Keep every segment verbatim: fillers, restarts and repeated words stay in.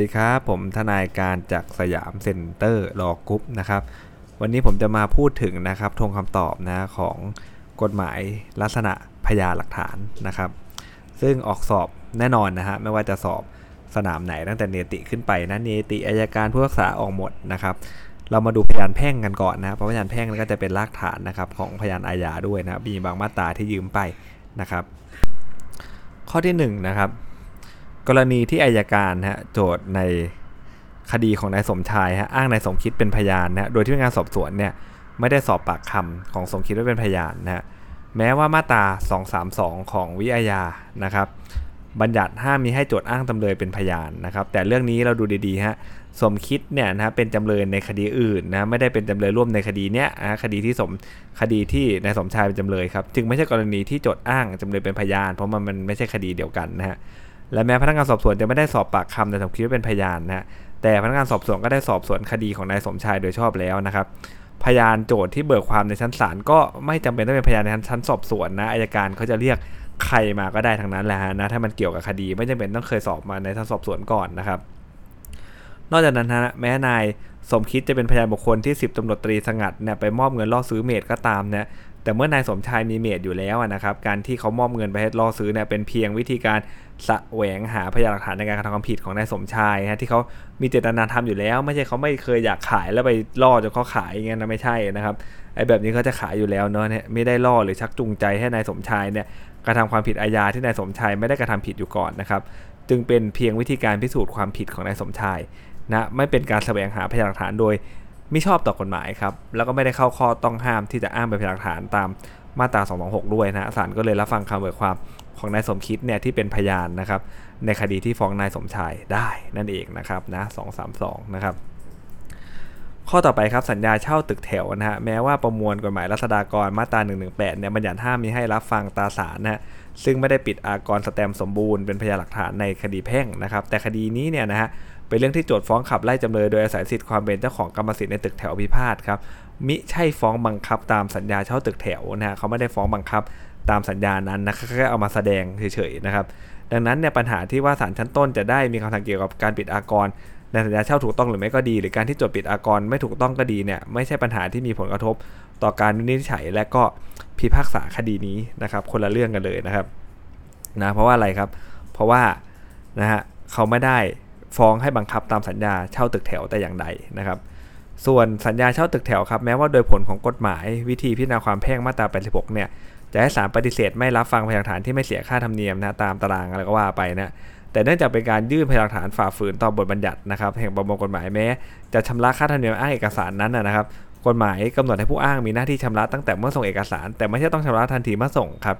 ดีครับผมทนายการจากสยามเซ็นเตอร์ลอว์กรุ๊ปนะครับวันนี้ผมจะมาพูดถึงนะครับทวงคำตอบนะของกฎหมายลักษณะพยานหลักฐานนะครับซึ่งออกสอบแน่นอนนะฮะไม่ว่าจะสอบสนามไหนตั้งแต่เนติขึ้นไปนะเนติอัยการผู้พิพากษาออกหมดนะครับเรามาดูพยานแพ่งกันก่อนนะเพราะพยานแพ่งก็จะเป็นรากฐานนะครับของพยานอาญาด้วยนะมีบางมาตราที่ยืมไปนะครับข้อที่หนึ่งนะครับกรณีที่อัยการฮะโจทย์ในคดีของนายสมชายฮะอ้างนายสมคิดเป็นพยานนะโดยที่พนักงานสอบสวนเนี่ยไม่ได้สอบปากคำของสมคิดว่าเป็นพยานนะฮะแม้ว่ามาตราสองสามสองของวิอาญานะครับบัญญัติห้ามมีให้โจทก์อ้างจำเลยเป็นพยานนะครับแต่เรื่องนี้เราดูดีๆฮะสมคิดเนี่ยนะเป็นจำเลยในคดีอื่นนะไม่ได้เป็นจำเลยร่วมในคดีเนี้ยนะคดีที่สมคดีที่นายสมชายเป็นจำเลยครับจึงไม่ใช่กรณีที่โจทก์อ้างจำเลยเป็นพยานเพราะมันมันไม่ใช่คดีเดียวกันนะฮะและแม้พนักงานสอบสวนจะไม่ได้สอบปากคำนายสมคิดว่าเป็นพยานนะฮะแต่พนักงานสอบสวนก็ได้สอบสวนคดีของนายสมชายโดยชอบแล้วนะครับพยานโจทก์ที่เบิกความในชั้นศาลก็ไม่จำเป็นต้องเป็นพยานในชั้นสอบสวนนะอัยการเขาจะเรียกใครมาก็ได้ทั้งนั้นแหละนะถ้ามันเกี่ยวกับคดีไม่จำเป็นต้องเคยสอบมาในชั้นสอบสวนก่อนนะครับนอกจากนั้นนะแม้นายสมคิดจะเป็นพยานบุคคลที่สิบตำรวจตรีสงัดเนี่ยไปมอบเงินล่อซื้อเมดก็ตามนะแต่เมื่อนายสมชายมีเมดอยู่แล้วนะครับการที่เขามอบเงินไปให้ล่อซื้อเนี่ยเป็นเพียงวิธีการแสวงหาพยานหลักฐานในการกระทำความผิดของนายสมชายฮะที่เขามีเจตนาทำอยู่แล้วไม่ใช่เขาไม่เคยอยากขายแล้วไปล่อจนเขาขายอย่างเงี้ยนะไม่ใช่นะครับไอ้แบบนี้เขาจะขายอยู่แล้วเนาะไม่ได้ล่อหรือชักจูงใจให้นายสมชายเนี่ยกระทำความผิดอาญาที่นายสมชายไม่ได้กระทำผิดอยู่ก่อนนะครับจึงเป็นเพียงวิธีการพิสูจน์ความผิดของนายสมชายนะไม่เป็นการแสวงหาพยานหลักฐานโดยมิชอบต่อกฎหมายครับแล้วก็ไม่ได้เข้าข้อต้องห้ามที่จะอ้างเป็นพยานหลักฐานตามมาตราสองสองหกด้วยนะศาลก็เลยรับฟังคำเบิกความของนายสมคิดเนี่ยที่เป็นพยานนะครับในคดีที่ฟ้องนายสมชายได้นั่นเองนะครับนะสองสามสองนะครับข้อต่อไปครับสัญญาเช่าตึกแถวนะฮะแม้ว่าประมวลกฎหมายรัษฎากรมาตราหนึ่งหนึ่งแปดเนี่ยบัญญัติห้ามมีให้รับฟังตราสารนะฮะซึ่งไม่ได้ปิดอากรสแตมสมบูรณ์เป็นพยานหลักฐานในคดีแพ่งนะครับแต่คดีนี้เนี่ยนะฮะเป็นเรื่องที่โจทก์ฟ้องขับไล่จำเลยโดยอาศัยสิทธิความเป็นเจ้าของกรรมสิทธิ์ในตึกแถวพิพาทครับมิใช่ฟ้องบังคับตามสัญญาเช่าตึกแถวนะฮะเขาไม่ได้ฟ้องบังคับตามสัญญานั้นนะแค่เอามาแสดงเฉยๆนะครับดังนั้นเนี่ยปัญหาที่ว่าศาลชั้นต้นจะได้มีคำสั่งเกี่ยวกับการปิดอากรในสัญญาเช่าถูกต้องหรือไม่ก็ดีหรือการที่โจทก์ปิดอากรไม่ถูกต้องก็ดีเนี่ยไม่ใช่ปัญหาที่มีผลกระทบต่อการวินิจฉัยและก็พิพากษาคดีนี้นะครับคนละเรื่องกันเลยนะครับนะเพราะว่าอะไรครับเพราะว่านะฮะเขาไม่ได้ฟ้องให้บังคับตามสัญญาเช่าตึกแถวแต่อย่างใดนะครับส่วนสัญญาเช่าตึกแถวครับแม้ว่าโดยผลของกฎหมายวิธีพิจารณาความแพ่งมาตราแปดสิบหกเนี่ยจะให้ศาลปฏิเสธไม่รับฟังพยานหลักฐานที่ไม่เสียค่าธรรมเนียมนะตามตารางอะไรก็ว่าไปนะแต่เนื่องจากเป็นการยื่นพยานหลักฐานฝ่าฝืนต่อบทบัญญัตินะครับแห่งประมวลกฎหมายแม้จะชำระค่าธรรมเนียมอ้างเอกสารนั้นนะครับกฎหมายกำหนดให้ผู้อ้างมีหน้าที่ชำระตั้งแต่เมื่อส่งเอกสารแต่ไม่ใช่ต้องชำระทันทีเมื่อส่งครับ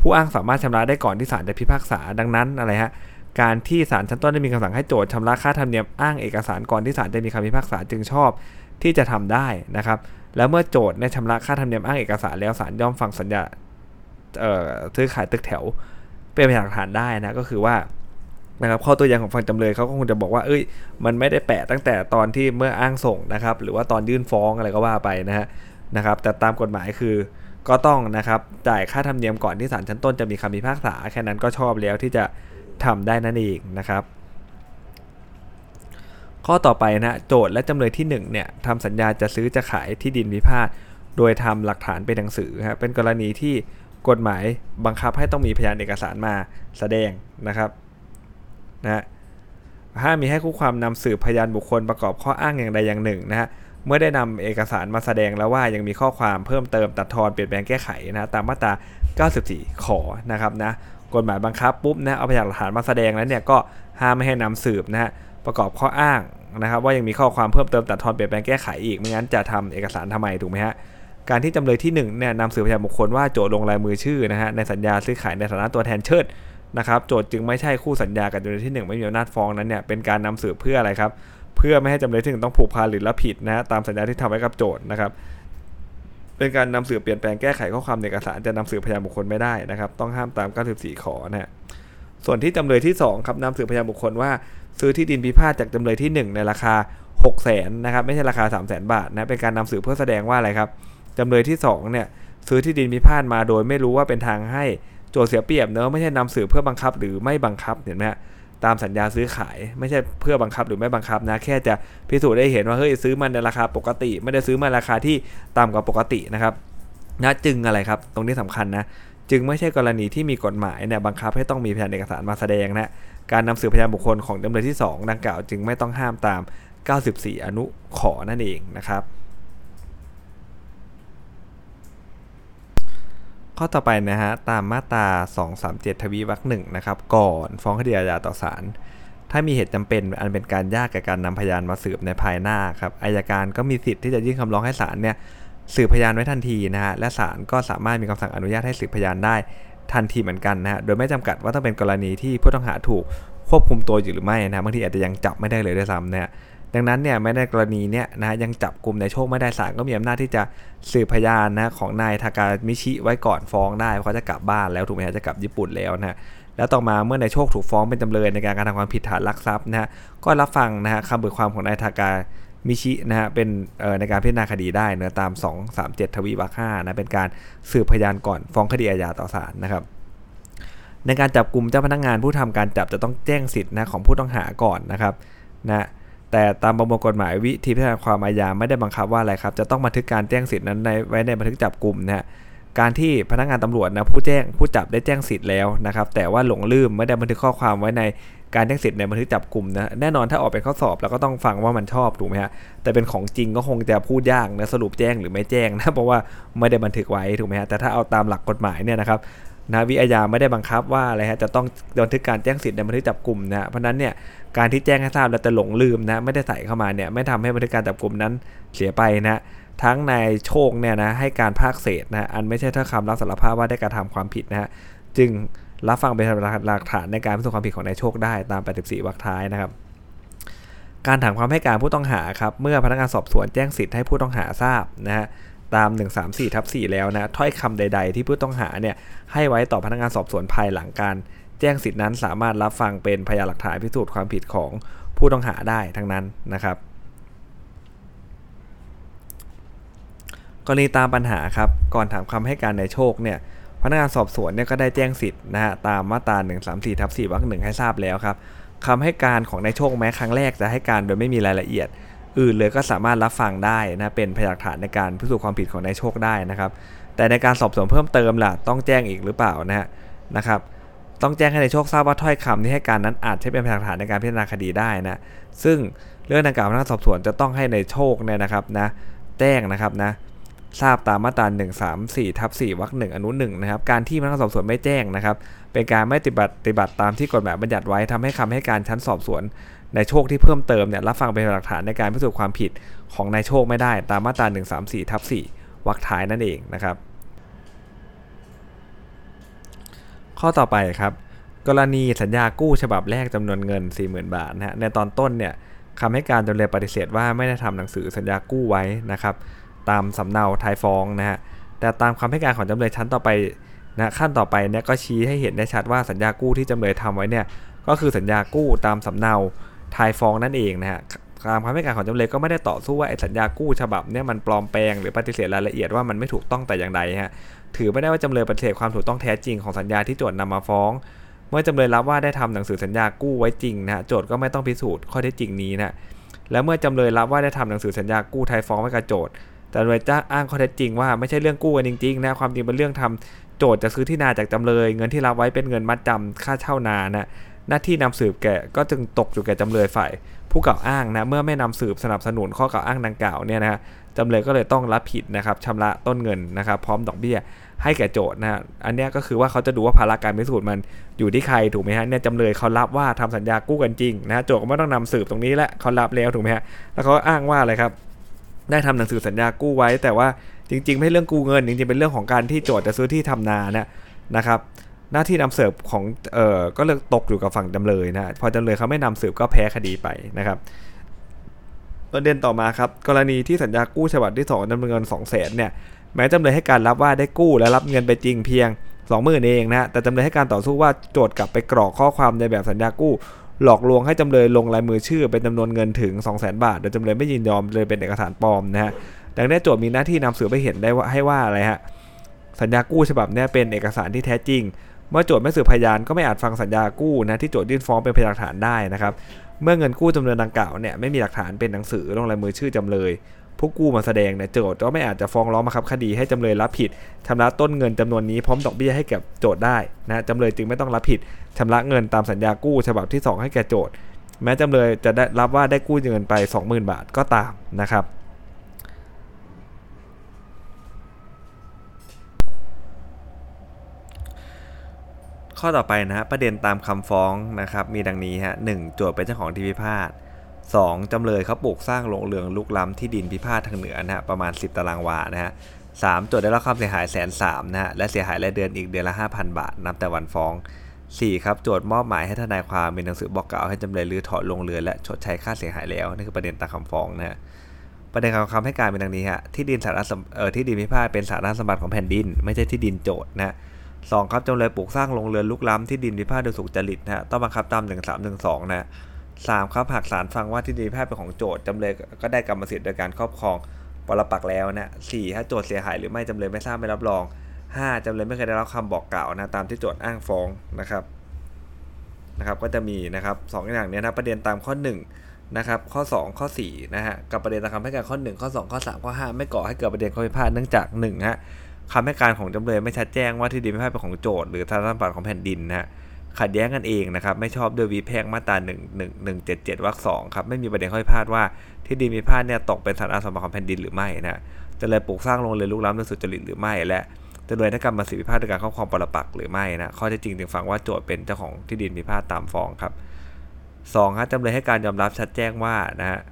ผู้อ้างสามารถชำระได้ก่อนที่ศาลจะพิพากษาดังนั้นอะไรฮะการที่ศาลชั้นต้นได้มีคำสั่งให้โจทก์ชำระค่าธรรมเนียมอ้างเอกสารก่อนที่ศาลจะมีคำพิพากษาจึงชอบที่จะทำได้นะครับแล้วเมื่อโจทก์ได้ชำระค่าธรรมเนียมอ้างเอกสารแล้วศาลย่อมฟังสัญญาซื้อขายตึกแถวเป็นพยานหลักฐานได้นะก็คือว่านะครับข้อตัวอย่างของฝั่งจำเลยเขาก็คงจะบอกว่าเอ้ยมันไม่ได้แปะตั้งแต่ตอนที่เมื่ออ้างส่งนะครับหรือว่าตอนยื่นฟ้องอะไรก็ว่าไปนะฮะนะครับแต่ตามกฎหมายคือก็ต้องนะครับจ่ายค่าธรรมเนียมก่อนที่ศาลชั้นต้นจะมีคำพิพากษาแค่นั้นก็ชอบแล้วที่จะทำได้นั่นเองนะครับข้อต่อไปนะโจทก์และจำเลยที่หนึ่งเนี่ยทำสัญญาจะซื้อจะขายที่ดินพิพาทโดยทำหลักฐานเป็นหนังสือฮะเป็นกรณีที่กฎหมายบังคับให้ต้องมีพยานเอกสารมาแสดงนะครับนะห้ามมีให้คู่ความนำสืบพยานบุคคลประกอบข้ออ้างอย่างใดอย่างหนึ่งนะฮะเมื่อได้นำเอกสารมาแสดงแล้วว่ายังมีข้อความเพิ่มเติมตัดทอนเปลี่ยนแปลงแก้ไขนะตามมาตราเก้าสิบสี่ขอนะครับนะกฎหมายบังคับปุ๊บนะเอาพยานหลักฐานมาแสดงแล้วเนี่ยก็ห้ามไม่ให้นำสืบนะฮะประกอบข้ออ้างนะครับว่ายังมีข้อความเพิ่มเติมตัดทอนเปลี่ยนแปลงแก้ไขอีกไม่งั้นจะทำเอกสารทำไมถูกไหมฮะการที่จำเลยที่หนึ่งเนี่ยนำสืบพยานบุคคลว่าโจทก์ลงลายมือชื่อนะฮะในสัญญาซื้อขายในฐานะตัวแทนเชิดนะครับโจทก์จึงไม่ใช่คู่สัญญากับจำเลยที่หนึ่งไม่มีอำนาจฟ้องนั้นเนี่ยเป็นการนำสืบเพื่ออะไรครับเพื่อไม่ให้จำเลยที่หนึ่งต้องผูกพันหรือรับผิดนะตามสัญญาที่ทำไว้กับโจทก์นะครับเป็นการนำสืบเปลี่ยนแปลงแก้ไขข้อความในเอกสารจะนำสืบพยานบุคคลไม่ได้นะครับต้องห้ามตามเก้าสิบสี่ขอนะฮะส่วนที่จำเลยที่สองครับนำสืบพยานบุคคลว่าซื้อที่ดินพิพาทจากจำเลยที่หนึ่งในราคา หกแสน นะครับไม่ใช่ราคา สามแสน บาทนะเป็นการนำสืบเพื่อแสดงว่าอะไรครับจำเลยที่สองเนี่ยซื้อที่ดินพิพาทมาโดยไม่รู้ว่าเป็นทางให้โจทก์เสียเปรียบเนอะไม่ใช่นำสืบเพื่อบังคับหรือไม่บังคับเห็นไหมฮะ ตามสัญญาซื้อขายไม่ใช่เพื่อบังคับหรือไม่บังคับนะแค่จะพิสูจน์ได้เห็นว่าเฮ้ยซื้อมันในราคาปกติไม่ได้ซื้อมันราคาที่ต่ำกว่าปกตินะครับนะจึงอะไรครับตรงนี้สำคัญนะจึงไม่ใช่กรณีที่มีกฎหมายเนี่ยบังคับให้ต้องมีพยานเอกสารมาแสดงนะการนำสืบพยานบุคคลของจำเลยที่สองดังกล่าวจึงไม่ต้องห้ามตามเก้าสิบสี่อนุขอนั่นเองนะครับข้อต่อไปนะฮะตามมาตราสองสามเจ็ดทวีวรรคหนึ่งนะครับก่อนฟ้องคดีอาญาต่อศาลถ้ามีเหตุจำเป็นอันเป็นการยากแก่การนำพยานมาสืบในภายหน้าครับอัยการก็มีสิทธิ์ที่จะยื่นคำร้องให้ศาลเนี่ยสืบพยานไว้ทันทีนะฮะและศาลก็สามารถมีคำสั่งอนุญาตให้สืบพยานได้ทันทีเหมือนกันนะฮะโดยไม่จำกัดว่าต้องเป็นกรณีที่ผู้ต้องหาถูกควบคุมตัวอยู่หรือไม่นะบางทีอาจจะยังจับไม่ได้เลยด้วยซ้ำเนี่ยดังนั้นเนี่ยแม้ในกรณีเนี้ยนะยังจับกลุ่มนายโชคไม่ได้ศาลก็มีอำนาจที่จะสืบพยานนะของนายทากามิชิไว้ก่อนฟ้องได้เพราะเขาจะกลับบ้านแล้วถูกไหมฮะจะกลับญี่ปุ่นแล้วนะแล้วต่อมาเมื่อนายโชคถูกฟ้องเป็นจำเลยในการกระทำความผิดฐานลักทรัพย์นะฮะก็รับฟังนะฮะคำเบิกความของนายทากามิชินะฮะเป็นในการพิจารณาคดีได้นะตามสองสามเจ็ดทวีวรรคห้านะเป็นการสืบพยานก่อนฟ้องคดีอาญาต่อศาลนะครับในการจับกลุ่มเจ้าพนักงานผู้ทำการจับจะต้องแจ้งสิทธินะของผู้ต้องหาก่อนนะครับนะแต่ตามประมวลกฎหมายวิธีพิจารณาความอาญาไม่ได้บังคับว่าอะไรครับจะต้องบันทึกการแจ้งสิทธินั้นไว้ในบันทึกจับกลุ่มนะฮะการที่พนักงานตำรวจนะผู้แจ้งผู้จับได้แจ้งสิทธิ์แล้วนะครับแต่ว่าหลงลืมไม่ได้บันทึกข้อความไว้ในการแจ้งสิทธิ์ในบันทึกจับกลุ่มนะแน่นอนถ้าออกเป็นข้อสอบเราก็ต้องฟังว่ามันชอบถูกไหมฮะแต่เป็นของจริงก็คงจะพูดยากนะสรุปแจ้งหรือไม่แจ้งนะเพราะว่าไม่ได้บันทึกไว้ถูกไหมฮะแต่ถ้าเอาตามหลักกฎหมายเนี่ยนะครับนะวิอาญาไม่ได้บังคับว่าอะไรฮะจะต้องบันทึกการแจ้งสิทธิ์ในบันทึกจับกลุ่มนะเพราะนั้นเนี่ยการที่แจ้งให้ทราบแล้วแต่หลงลืมนะไม่ได้ใส่เข้ามาเนี่ยไม่ทำให้บันทึกการจับกลุ่มนั้นเสียไปนะทั้งนายโชคเนี่ยนะให้การภาคเศษนะอันไม่ใช่ถ้าคำรับสารภาพว่าได้กระทำความผิดนะฮะจึงรับฟังเป็นหลักฐานในการพิสูจน์ความผิดของนายโชคได้ตามแปดสิบสี่วรรคท้ายนะครับการถามความให้การผู้ต้องหาครับเมื่อพนักงานสอบสวนแจ้งสิทธิ์ให้ผู้ต้องหาทราบนะฮะตาม หนึ่งสามสี่ทับสี่ แล้วนะถ้อยคำใดๆที่ผู้ต้องหาเนี่ยให้ไว้ต่อพนักงานสอบสวนภายหลังการแจ้งสิทธินั้นสามารถรับฟังเป็นพยานหลักฐานพิสูจน์ความผิดของผู้ต้องหาได้ทั้งนั้นนะครับกรณีตามปัญหาครับก่อนถามคำให้การนายโชคเนี่ยพนักงานสอบสวนเนี่ยก็ได้แจ้งสิทธิ์นะฮะตามมาตรา หนึ่งสามสี่ทับสี่ วรรคหนึ่งให้ทราบแล้วครับคำให้การของนายโชคแม้ครั้งแรกจะให้การโดยไม่มีรายละเอียดอื่นเลยก็สามารถรับฟังได้นะเป็นพยานหลักฐานในการพิสูจน์ความผิดของนายโชคได้นะครับแต่ในการสอบสวนเพิ่มเติมล่ะต้องแจ้งอีกหรือเปล่านะฮะนะครับต้องแจ้งให้นายโชคทราบว่าถ้อยคำที่ให้การนั้นอาจใช้เป็นพยานหลักฐานในการพิจารณาคดีได้นะซึ่งเรื่องดังกล่าวพนักงานสอบสวนจะต้องให้นายโชคเนี่ยนะครับนะแจ้งนะครับนะทราบตามมาตรา หนึ่งสามสี่ทับสี่ วรรคหนึ่งอนุหนึ่งนะครับการที่พนักงานสอบสวนไม่แจ้งนะครับเป็นการไม่ปฏิบัติปฏิบัติตามที่กฎหมายบัญญัติไว้ทำให้คำให้การชั้นสอบสวนนายโชคที่เพิ่มเติมเนี่ยรับฟังเป็นหลักฐานในการพิสูจน์ความผิดของนายโชคไม่ได้ตามมาตรา หนึ่งสามสี่ทับสี่ วรรคท้ายนั่นเองนะครับข้อต่อไปครับกรณีสัญญากู้ฉบับแรกจำนวนเงิน สี่หมื่น บาทนะฮะในตอนต้นเนี่ยคำให้การจำเลยปฏิเสธว่าไม่ได้ทำหนังสือสัญญากู้ไว้นะครับตามสำเนาท้ายฟ้องนะฮะแต่ตามคำให้การของจำเลยชั้นต่อไปนะขั้นต่อไปเนี่ยก็ชี้ให้เห็นได้ชัดว่าสัญญากู้ที่จำเลยทำไว้เนี่ยก็คือสัญญากู้ตามสำเนาท้ายฟ้องนั่นเองนะฮะตามคำให้การของจำเลยก็ไม่ได้ต่อสู้ว่าไอ้สัญญากู้ฉบับเนี่ยมันปลอมแปลงหรือปฏิเสธรายละเอียดว่ามันไม่ถูกต้องแต่อย่างใดฮะถือไม่ได้ว่าจำเลยปฏิเสธความถูกต้องแท้จริงของสัญญาที่โจทก์นำมาฟ้องเมื่อจำเลยรับว่าได้ทำหนังสือสัญญากู้ไว้จริงนะฮะโจทก์ก็ไม่ต้องพิสูจน์ข้อเท็จจริงนี้นะและเมื่อจำเลยรับว่าได้ทำหนังสือสัญญากู้ท้ายฟ้องไว้กับโจทก์แต่โดยจ้างอ้างข้อเท็จจริงว่าไม่ใช่เรื่องกู้กันจริงๆนะความจริงเป็นเรื่องทำโจทย์จะซื้อที่นาจากจำเลยเงินที่รับไว้เป็นเงินมัดจำค่าเช่านานะหน้าที่นำสืบแก่ก็จึงตกอยู่แก่จำเลยฝ่ายผู้กล่าวอ้างนะเมื่อไม่นำสืบสนับสนุนข้อกล่าวอ้างดังกล่าวเนี่ยนะจำเลยก็เลยต้องรับผิดนะครับชำระต้นเงินนะครับพร้อมดอกเบี้ยให้แก่โจทย์นะอันนี้ก็คือว่าเขาจะดูว่าภาระการพิสูจน์มันอยู่ที่ใครถูกไหมฮะเนี่ยจำเลยเขารับว่าทำสัญญากู้กันจริงนะโจทย์ก็ไม่ต้องนำสืบตรงนี้แหละเขารับแล้วถูกไหมฮะแล้วเขาอ้างว่าอะไรครับได้ทำหนังสือสัญญากู้ไว้แต่ว่าจริงๆไม่เรื่องกู้เงินจริงๆเป็นเรื่องของการที่โจทย์จะซื้อที่ทำนานะนะครับหน้าที่นำสืบของเอ่อก็เลยตกอยู่กับฝั่งจำเลยนะพอจำเลยเขาไม่นำสืบก็แพ้คดีไปนะครับประเด็นต่อมาครับกรณีที่สัญญากู้ฉบับที่สองจำนวนเงินสองแสนเนี่ยแม้จำเลยให้การรับว่าได้กู้และรับเงินไปจริงเพียงสองหมื่นเองนะแต่จำเลยให้การต่อสู้ว่าโจทย์กลับไปกรอกข้อความในแบบสัญญากู้หลอกลวงให้จำเลยลงลายมือชื่อเป็นจำนวนเงินถึง สองแสน บาทโดยจำเลยไม่ยินยอมเลยเป็นเอกสารปลอมนะฮะดังนั้นโจทก์มีหน้าที่นำสืบไปเห็นได้ว่าให้ว่าอะไรฮะสัญญากู้ฉบับนี้เป็นเอกสารที่แท้จริง เมื่อโจทย์ไม่สืบพยานก็ไม่อาจฟังสัญญากู้นะที่โจทยื่นฟ้องเป็นพยานหลักฐานได้นะครับเมื่อเงินกู้จำนวนดังกล่าวเนี่ยไม่มีหลักฐานเป็นหนังสือลงลายมือชื่อจำเลยผู้กู้มาแสดงเนี่ยโจทย์ก็ไม่อาจจะฟ้องร้องบังคับคดีให้จำเลยรับผิดชำระต้นเงินจำนวนนี้พร้อมดอกเบี้ยให้แก่โจทย์ได้นะจำเลยจึงไม่ต้องรับผิดชำระเงินตามสัญญากู้ฉบับที่สองให้แก่โจทย์แม้จำเลยจะได้รับว่าได้กู้เงินไป สองหมื่น บาทก็ตามนะครับข้อต่อไปนะฮะประเด็นตามคำฟ้องนะครับมีดังนี้ฮะ หนึ่ง โจทย์เป็นเจ้าของที่พิพาท สอง จำเลยเขาปลูกสร้างโรงเรือนลุกล้ำที่ดินพิพาททางเหนือนะฮะประมาณสิบตารางวานะฮะ สาม โจทย์ได้รับความเสียหาย หนึ่งแสนสามหมื่น นะฮะและเสียหายรายเดือนอีกเดือนละ ห้าพัน บาทนับแต่วันฟ้อง สี่ ครับโจทย์มอบหมายให้ทนายความมีหนังสือบอกกล่าวให้จำเลยรื้อถอนโรงเรือนและชดใช้ค่าเสียหายแล้วนี่คือประเด็นตามคำฟ้องนะฮะประเด็นของคำให้การเป็นดังนี้ฮะที่ดินสาธารณเอ่อที่ดินพิพาทเป็นสาธารณสมบัติของแผ่นดินไม่ใช่ที่ดินโจทย์นะสองครับจำเลยปลูกสร้างโรงเรือนลุกล้ำที่ดินพิพาทโดยสุจริตนะฮะต้องบังคับตามหนึ่งสามหนึ่งสองนะสามครับหากศาลฟังว่าที่ดินพิพาทเป็นของโจทย์จำเลยก็ได้กรรมสิทธิ์โดยการครอบครองปรปักษ์แล้วนะสี่ถ้าโจทย์เสียหายหรือไม่จำเลยไม่ทราบไม่รับรองห้าจำเลยไม่เคยได้รับคำบอกกล่าวนะตามที่โจทย์อ้างฟ้องนะครับนะครับก็จะมีนะครับสองอย่างนี้นะประเด็นตามข้อหนึ่งนะครับข้อสองข้อสี่นะฮะกับประเด็นตามคำให้การข้อหนึ่งข้อสองข้อสามข้อห้าไม่ก่อให้เกิดประเด็นข้อพิพาทเนื่องจากหนึ่งฮะคำให้การของจำเลยไม่ชัดแจ้งว่าที่ดินพิพาทเป็นของโจทย์หรือทรัพย์สมบัติของแผ่นดินนะฮะขัดแย้งกันเองนะครับไม่ชอบด้วยวิแพงมาตราหนึ่งพันหนึ่งร้อยเจ็ดสิบเจ็ดวรรคสองครับไม่มีประเด็นข้อพิพาทว่าที่ดินพิพาทเนี่ยตกเป็นทรัพย์สมบัติของแผ่นดินหรือไม่นะจำเลยปลูกสร้างโรงเรือนลุกล้ำโดยสุจริตหรือไม่และจำเลยได้กรรมสิทธิพิพาทโดยการครอบครองปรปักษ์หรือไม่นะข้อเท็จจริงจึงฟังว่าโจทย์เป็นเจ้าของที่ดินพิพาทตามฟ้องครับสองฮะจำเลยให้การยอมรับชัดแจ้งว่านะฮะ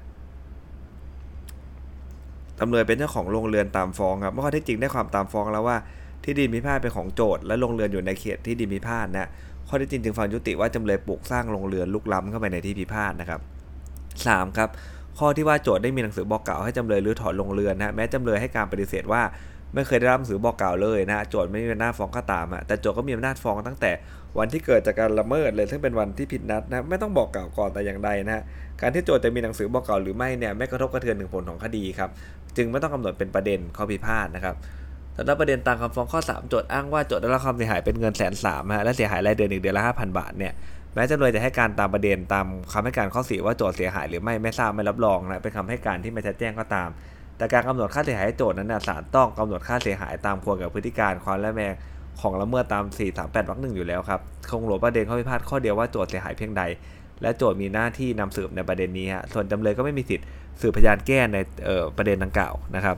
จำเลยเป็นเจ้าของโรงเรือนตามฟ้องครับเมื่อข้อเท็จจริงได้ความตามฟ้องแล้วว่าที่ดินพิพาทเป็นของโจทก์และโรงเรือนอยู่ในเขตที่ดินพิพาทนะข้อเท็จจริงจึงฟังยุติว่าจำเลยปลูกสร้างโรงเรือนลุกล้ำเข้าไปในที่พิพาทนะครับสามครับข้อที่ว่าโจทก์ได้มีหนังสือบอกกล่าวให้จำเลยรื้อถอนโรงเรือนนะแม้จำเลยให้การปฏิเสธว่าไม่เคยได้รับหนังสือบอกกล่าวเลยนะโจทก์ไม่มีอำนาจฟ้องก็ตามอ่ะแต่โจทก์ก็มีอำนาจฟ้องตั้งแต่วันที่เกิดจากการละเมิดเลยซึ่งเป็นวันที่ผิดนัดนะไม่ต้องบอกกล่าวก่อนแต่อย่างใดนะการที่โจทก์จะมีหนังสือบอกกล่าวหรือไม่เนี่ยไม่กระทบกระเทือนถึงผลของคดีครับจึงไม่ต้องกำหนดเป็นประเด็นข้อพิพาทนะครับสำหรับประเด็นตามคำฟ้องข้อสามโจทก์อ้างว่าโจทก์ได้รับความเสียหายเป็นเงิน หนึ่งแสนสามหมื่น ฮะและเสียหายรายเดือนอีกเดือนละ ห้าพัน บาทเนี่ยแม้จำเลยจะให้การตามประเด็นตามคำให้การข้อสี่ว่าโจทก์เสียหายหรือไม่ไม่ทราบไม่รับรองนะเป็นคำให้การที่ไม่ชัดแจ้งก็ตามแต่การกำหนดค่าเสียหายให้โจทก์นั้นน่ะศาลต้องกำหนดค่าเสียหายตามควรกับพฤติการความละแมงของละเมิดตามสี่ร้อยสามสิบแปดวรรคหนึ่งอยู่แล้วครับคงหลวงประเด็นข้อพิพาทข้อเดียวว่าโจทก์เสียหายเพียงใดและโจทก์มีหน้าที่นำสืบในประเด็นนี้ฮะส่วนจำเลยก็ไม่มีสิทธิ์สืบพยานแก้ในประเด็นดังกล่าวนะครั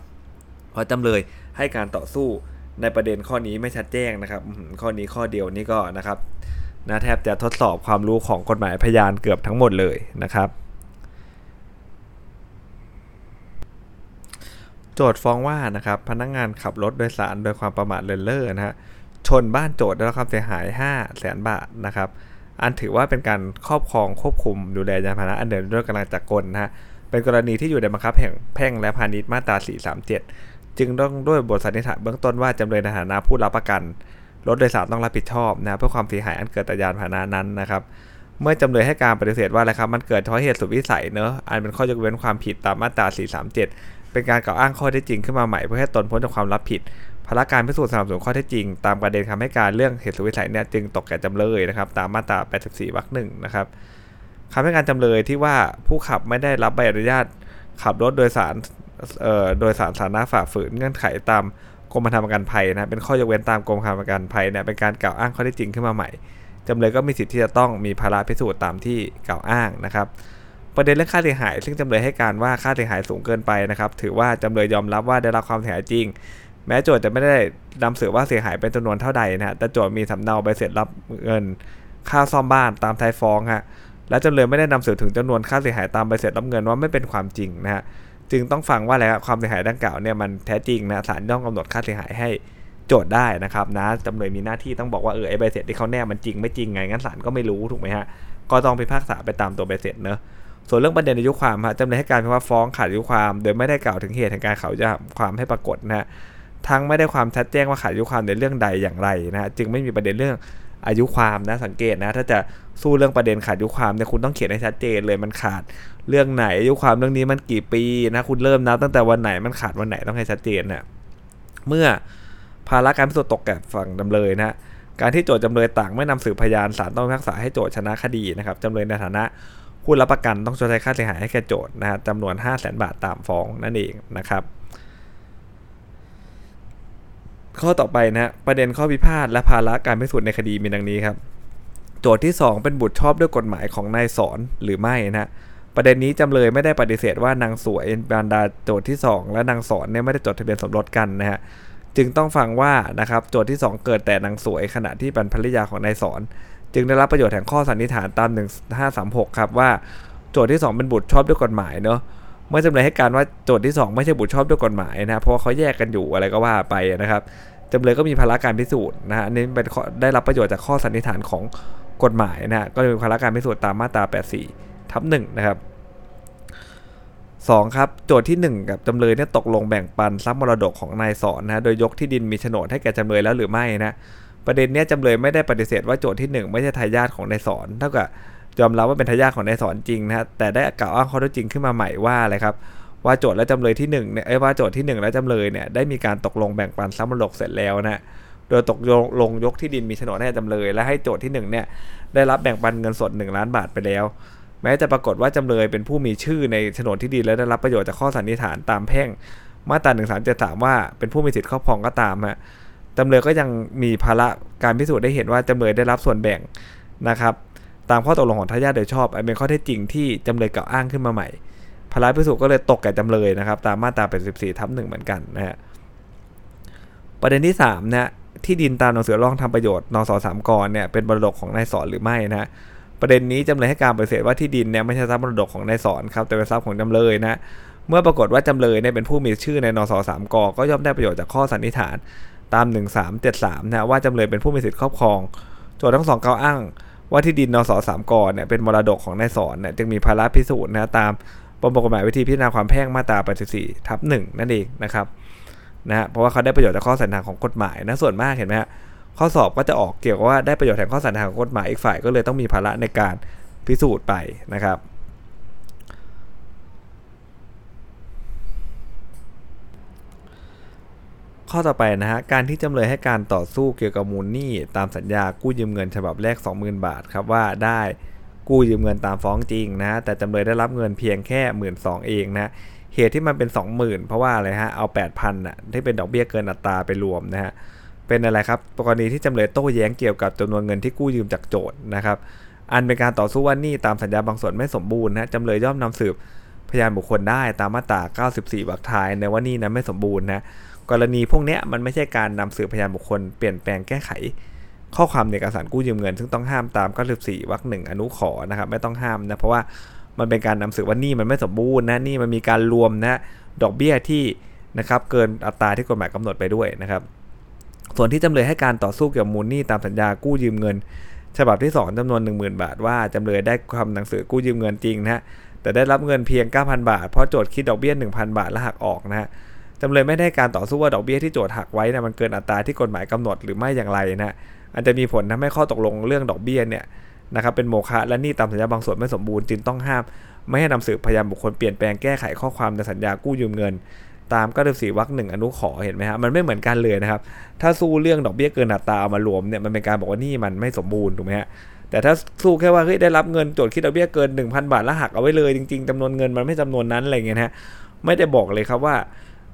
บเพราะจำเลยให้การต่อสู้ในประเด็นข้อนี้ไม่ชัดแจ้งนะครับข้อนี้ข้อเดียวนี่ก็นะครับนะแทบจะทดสอบความรู้ของกฎหมายพยานเกือบทั้งหมดเลยนะครับโจทก์ฟ้องว่านะครับพนักงานขับรถโดยสารโดยความประมาทเลินเล่อนะฮะชนบ้านโจทก์ได้รับความเสียหาย ห้าแสน บาทนะครับอันถือว่าเป็นการครอบครองควบคุมดูแลยานพาหนะอันเดินด้วยกำลังจักรกลนะฮะเป็นกรณีที่อยู่ในบังคับแห่งแพ่งและพาณิชย์มาตราสี่ร้อยสามสิบเจ็ดจึงต้องด้วยบทสันนิษฐานเบื้องต้นว่าจำเลยในฐานะผู้รับประกันรถโดยสารต้องรับผิดชอบนะเพื่อความเสียหายอันเกิดจากยานพาหนะนั้นนะครับเมื่อจำเลยให้การปฏิเสธว่าอะไรครับมันเกิดเพราะเหตุสุดวิสัยเนอะอันเป็นข้อยกเว้นความผิดตามมาตราสี่ร้อยสามสิบเจ็ดเป็นการกล่าวอ้างข้อเท็จจริงขึ้นมาใหม่เพื่อให้ตนพ้นจากความรับผิดภาระการพิสูจน์สนับสนุนข้อเท็จจริงตามประเด็นคำให้การเรื่องเหตุสุดวิสัยเนี่ยจึงตกแก่จำเลยนะครับตามมาตราแปดสิบสี่วรรคหนึ่งนะครับคำให้การจำเลยที่ว่าผู้ขับไม่ได้รับใบอนุญาตขับรถโดยสารเอ่อโดยสารสาธารณะฝ่าฝืนเงื่อนไขตามกรมธรรมประกันภัยนะเป็นข้อยกเว้นตามกรมธรรมประกันภัยเนี่ยเป็นการกล่าวอ้างข้อเท็จจริงขึ้นมาใหม่จำเลยก็มีสิทธิ์ที่จะต้องมีภาระพิสูจน์ตามที่กล่าวอ้างนะครับประเด็นเรื่องค่าเสียหายซึ่งจำเลยให้การว่าค่าเสียหายสูงเกินไปนะครับถือว่าจำเลยยอมรับว่าได้รับความเสียหายจริงแม้โจทก์จะไม่ได้นำสืบว่าเสียหายเป็นจำนวนเท่าใดนะฮะแต่โจทก์มีสำเนาใบเสร็จรับเงินค่าซ่อมบ้านตามท้ายฟ้องฮะและจำเลยไม่ได้นำสืบถึงจำนวนค่าเสียหายตามใบเสร็จรับเงินว่าไม่เป็นความจริงนะฮะจึงต้องฟังว่าอะไรครับความเสียหายดังกล่าวเนี่ยมันแท้จริงนะศาลต้องกำหนดค่าเสียหายให้โจทก์ได้นะครับนะจำเลยมีหน้าที่ต้องบอกว่าเออไอ้ใบเสร็จที่เขาแนบมันจริงไม่จริงไงงั้นศาลก็ไม่รู้ถูกไหมฮะก็ต้องพิพากษาไปตามตัวใบเสร็จเนอะส่วนเรื่องประเด็นอายุความฮะจำเลยให้การพิพากษาฟ้องขาดอายุความโดยไม่ได้กล่าวถึงเหตุแห่งการเขาจะความให้ปรากฏนะฮะทั้งไม่ได้ความชัดแจ้งว่าขาดอายุความในเรื่องใดอย่างไรนะจึงไม่มีประเด็นเรื่องอายุความนะสังเกตนะถ้าจะสู้เรื่องประเด็นขาดอายุความเนี่ยคุณต้องเขียนให้ชัดเจนเลยมันขาดเรื่องไหนอายุความเรื่องนี้มันกี่ปีนะคุณเริ่มนับตั้งแต่วันไหนมันขาดวันไหนต้องให้ชัดเจนนะเมื่อภาระการพิสูจน์ตกแก่ฝั่งจำเลยนะ การที่โจทย์จำเลยต่างไม่นำสืบพยานศาลต้องพิพากษาให้โจทย์ชนะคดีนะครับจำเลยในฐานะผู้รับประกันต้องชดใช้ค่าเสียหายให้แก่โจทย์นะฮะจำนวน ห้าแสนบาทตามฟ้องนั่นเองนะครับข้อต่อไปนะประเด็นข้อพิพาทและภาระการพิสูจน์ในคดีมีดังนี้ครับโจทย์ที่สองเป็นบุตรชอบด้วยกฎหมายของนายสอนหรือไม่นะประเด็นนี้จำเลยไม่ได้ปฏิเสธว่านางสวยบรรดาโจทย์ที่สองและนางสอนเนี่ยไม่ได้จดทะเบียนสมรสกันนะฮะจึงต้องฟังว่านะครับโจทย์ที่สองเกิดแต่นางสวยขณะที่เป็นภรรยาของนายสอนจึงได้รับประโยชน์แห่งข้อสันนิษฐานตามหนึ่งห้าสามหกครับว่าโจทย์ที่สองเป็นบุตรชอบด้วยกฎหมายเนาะเมื่อจำเลยให้การว่าโจทย์ที่สองไม่ใช่บุตรชอบด้วยกฎหมายนะเพราะเขาแยกกันอยู่อะไรก็ว่าไปนะครับจำเลยก็มีภาระการพิสูจน์นะฮะนี่เป็นได้รับประโยชน์จากข้อสันนิษฐานของกฎหมายนะก็มีภาระการพิสูจน์ตามมาตรา แปดสิบสี่ทับหนึ่ง นะครับสองครับโจทย์ที่หนึ่งกับจำเลยเนี่ยตกลงแบ่งปันทรัพย์มรดกของนายสอนนะโดยยกที่ดินมีโฉนดให้แก่จำเลยแล้วหรือไม่นะประเด็นเนี้ยจำเลยไม่ได้ปฏิเสธว่าโจทย์ที่หนึ่งไม่ใช่ทายาทของนายสอนเท่ากับยอมรับว่าเป็นทายาทของนายสอนจริงนะฮะแต่ได้กล่าวอ้างข้อเท็จจริงขึ้นมาใหม่ว่าอะไรครับว่าโจทย์และจำเลยที่หนึ่งเนี่ยเอ้ยว่าโจทย์ที่หนึ่งและจำเลยเนี่ยได้มีการตกลงแบ่งปันทรัพย์มรดกเสร็จแล้วนะโดยตกลงยกที่ดินมีโฉนดให้จำเลยและให้โจทย์ที่หนึ่งเนี่ยได้รับแบ่งปันเงินสดหนึ่งล้านบาทไปแล้วแม้จะปรากฏว่าจำเลยเป็นผู้มีชื่อในโฉนดที่ดินและได้รับประโยชน์จากข้อสันนิษฐานตามแพ่งมาตราหนึ่งสามเจ็ดสามว่าเป็นผู้มีสิทธิ์ครอบครองก็ตามฮะจำเลยก็ยังมีภาระการพิสูจน์ได้เห็นว่าจำเลยได้รับส่วนแบ่งนะครับตามข้อตกลงของทายาทโดยชอบอันเป็นข้อเท็จจริงที่จำเลยกล่าวอ้างขึ้นมาใหม่ภาระพิสูจน์ก็เลยตกแก่จำเลยนะครับตามมาตราแปดสิบสี่ทับหนึ่งเหมือนกันนะฮะประเด็นที่สามนะที่ดินตามหนังสือร้องทำประโยชน์นส.สาม กเนี่ยเป็นมรดกของนายสอนหรือไม่นะประเด็นนี้จำเลยให้การปฏิเสธว่าที่ดินเนี่ยไม่ใช่ทรัพย์มรดกของนายสอนครับแต่เป็นทรัพย์ของจำเลยนะเมื่อปรากฏว่าจำเลยเนี่ยเป็นผู้มีชื่อในนส.สาม กก็ย่อมได้ประโยชน์จากข้อสันนิษฐานตามหนึ่งสามเจ็ดสามนะว่าจำเลยเป็นผู้มีสิทธิ์ครอบครองโจทย์ทั้งสองกล่าวอ้างว่าที่ดินนส.สาม กเนี่ยเป็นมรดกของนายสอนเนี่ยจึงมีภาระพิสูจน์นะตามประมวลกฎหมายวิธีพิจารณาความแพ่งมาตรา แปดสิบสี่ทับหนึ่ง นั่นเองนะครับนะเพราะว่าเขาได้ประโยชน์จากข้อสันนิษฐานของกฎหมายนะส่วนมากเห็นไหมฮะข้อสอบก็จะออกเกี่ยวกับว่าได้ประโยชน์แห่งข้อสันนิษฐานของกฎหมายอีกฝ่ายก็เลยต้องมีภาระในการพิสูจน์ไปนะครับข้อต่อไปนะฮะการที่จำเลยให้การต่อสู้เกี่ยวกับมูลหนี้ตามสัญญากู้ยืมเงินฉบับแรก สองหมื่นบาทครับว่าได้กู้ยืมเงินตามฟ้องจริงนะแต่จำเลยได้รับเงินเพียงแค่ หนึ่งหมื่นสองพัน เองนะเหตุที่มันเป็น สองหมื่น เพราะว่าอะไรฮะเอา แปดพัน น่ะที่เป็นดอกเบี้ยเกินอัตราไปรวมนะฮะเป็นอะไรครับกรณีที่จำเลยโต้แย้งเกี่ยวกับจำนวนเงินที่กู้ยืมจากโจทย์นะครับอันเป็นการต่อสู้ว่าหนี้ตามสัญญาบางส่วนไม่สมบูรณ์นะจำเลยย่อมนำสืบพยานบุคคลได้ตามมาตราเก้าสิบสี่วรรคท้ายในว่าหนี้นั้นไม่สมบูรณ์นะกรณีพวกนี้มันไม่ใช่การนำสืบพยานบุคคลเปลี่ยนแปลงแก้ไขข้อความในเอกสารกู้ยืมเงินซึ่งต้องห้ามตามเก้าสิบสี่วรรคหนึ่งอนุขอนะครับไม่ต้องห้ามนะเพราะว่ามันเป็นการนำสืบว่าหนี้มันไม่สมบูรณ์นะหนี้มันมีการรวมนะดอกเบี้ยที่นะครับเกินอัตราที่กฎหมายกำหนดไปด้วยนะครับส่วนที่จำเลยให้การต่อสู้เกี่ยวกับมูลหนี้ตามสัญญากู้ยืมเงินฉบับที่สองจำนวน หนึ่งหมื่นบาทว่าจำเลยได้ทำหนังสือกู้ยืมเงินจริงนะแต่ได้รับเงินเพียง เก้าพันบาทเพราะโจทย์คิดดอกเบี้ย หนึ่งพันบาทและหักออกนะฮะจำเลยไม่ได้การต่อสู้ว่าดอกเบี้ยที่โจทย์หักไว้นะมันเกินอัตราที่กฎหมายกำหนดหรือไม่อย่างไรนะอาจจะมีผลทำให้ข้อตกลงเรื่องดอกเบี้ยเนี่ยนะครับเป็นโมฆะและหนี้ตามสัญญาบางส่วนไม่สมบูรณ์จึงต้องห้ามไม่ให้นำสืบพยานบุคคลเปลี่ยนแปลงแก้ไขข้อความในสัญญากู้ยืมเงินตามเก้าสิบสี่วรรคหนึ่งอนุขอเห็นไหมฮะมันไม่เหมือนกันเลยนะครับถ้าสู้เรื่องดอกเบี้ยเกินอัตราเอามารวมเนี่ยมันเป็นการบอกว่าหนี้มันไม่สมบูรณ์ถูกไหมฮะแต่ถ้าสู้แค่ว่าเฮ้ยได้รับเงินโจทย์คิดดอกเบี้ยเกิน หนึ่งพันบาทแล้วหักเอาไว้เลยจริงๆจำนวนเงินมันไม่จำนวนนั้นอะไรเงี้ยฮะไม่ได้บอกเลยครับว่า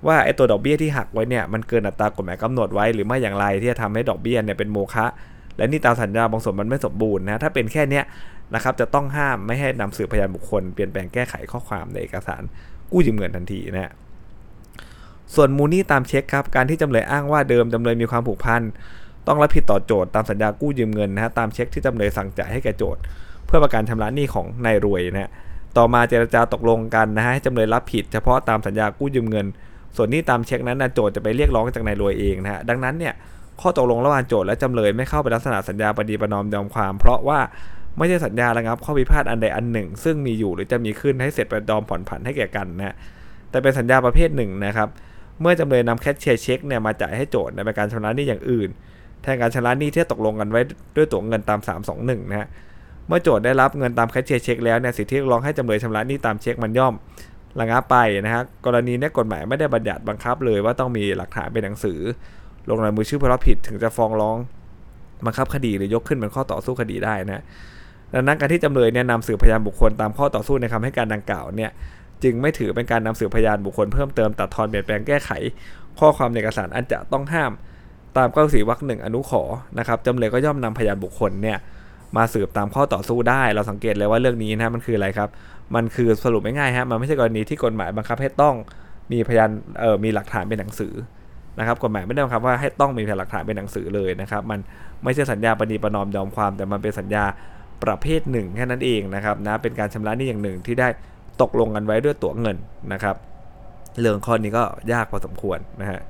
ว่าไอ้ตัวดอกเบี้ยที่หักไว้เนี่ยมันเกินอัตรากฎหมายกำหนดไว้หรือไม่อย่างไรที่จะทำให้ดอกเบี้ยเนี่ยเป็นโมฆะและนี่ตามสัญญาบางส่วนมันไม่สมบูรณ์นะถ้าเป็นแค่เนี้ยนะครับจะต้องห้ามไม่ให้นำสืบพยานบุคคลเปลี่ยนแปลงแก้ไขข้อความในเอกสารกู้ยืมเงินทันทีนะส่วนมูลหนี้ตามเช็คครับการที่จำเลยอ้างว่าเดิมจำเลยมีความผูกพันต้องรับผิดต่อโจทย์ตามสัญญากู้ยืมเงินนะฮะตามเช็คที่จำเลยสั่งจ่ายให้แก่โจทย์เพื่อประกันชำระหนี้ของนายรวยนะฮะต่อมาเจรจาตกลงกันนะฮะให้จำเลยรับผิดเฉพาะตามสัญญากู้ยืมเงินส่วนหนี้ตามเช็คนั้นนะโจทย์จะไปเรียกร้องจากนายรวยเองนะฮะดังนั้นเนี่ยข้อตกลงระหว่างโจทย์และจำเลยไม่เข้าไปลักษณะสัญญาปฏิบัตินอมยอมความเพราะว่าไม่ใช่สัญญาระงับข้อพิพาทอันใดอันหนึ่งซึ่งมีอยู่หรือจะมีขึ้นให้เสร็จประดอมผ่อนผันให้แก่กันนะฮะแต่เป็นสัญญาประเภทหนึ่งนะครับเมื่อจำเลยนำแคชเชียร์เช็คเนี่ยมาจ่ายให้โจทย์ในการชำระหนี้อย่างอื่นแทนการชำระหนี้ที่ตกลงกันไว้ด้วยตัวเงินตามสามสองหนึ่งนะฮะเมื่อโจทย์ได้รับเงินตามแคชเชียร์เช็คแล้วเนี่ยสิทธิเรียกร้องให้จำเลยชำระหนี้ตามเช็คมันย่อมระงับไปนะฮะกรณีนี้กฎหมายไม่ได้บัญญัติบังคับเลยว่าต้องมีหลักฐานเป็นหนังสือลงลายมือชื่อผู้รับผิดถึงจะฟ้องร้อง บังคับคดีหรือยกขึ้นเป็นข้อต่อสู้คดีได้นะดังนั้นการที่จำเลยเนี่ยนำสืบพยานบุคคลตามข้อต่อสู้ในคำให้การดังกล่าวเนี่ยจึงไม่ถือเป็นการนำสืบพยานบุคคลเพิ่มเติมตัดทอนเปลี่ยนแปลงแก้ไขข้อความในเอกสารอันจะต้องห้ามตามข้อสี่วรรคหนึ่งอนุขอนะครับจำเลยก็ย่อมนำพยานบุคคลเนี่ยมาสืบตามข้อต่อสู้ได้เราสังเกตเลยว่าเรื่องนี้นะมันคืออะไรครับมันคือสรุปง่ายๆฮะมันไม่ใช่กรณีที่กฎหมายบังคับให้ต้องมีพยานเอ่อมีหลักฐานเป็นหนังสือนะครับกฎหมายไม่ได้บังคับว่าให้ต้องมีพยานหลักฐานเป็นหนังสือเลยนะครับมันไม่ใช่สัญญาปณีประนอมยอมความแต่มันเป็นสัญญาประเภทหนึ่งแค่นั้นเองนะครับนะเป็นการชำระหนี้อย่างหนึ่งที่ได้ตกลงกันไว้ด้วยตั๋วเงินนะครับเรื่องข้อนี้ก็ยากพอสมควรนะฮะ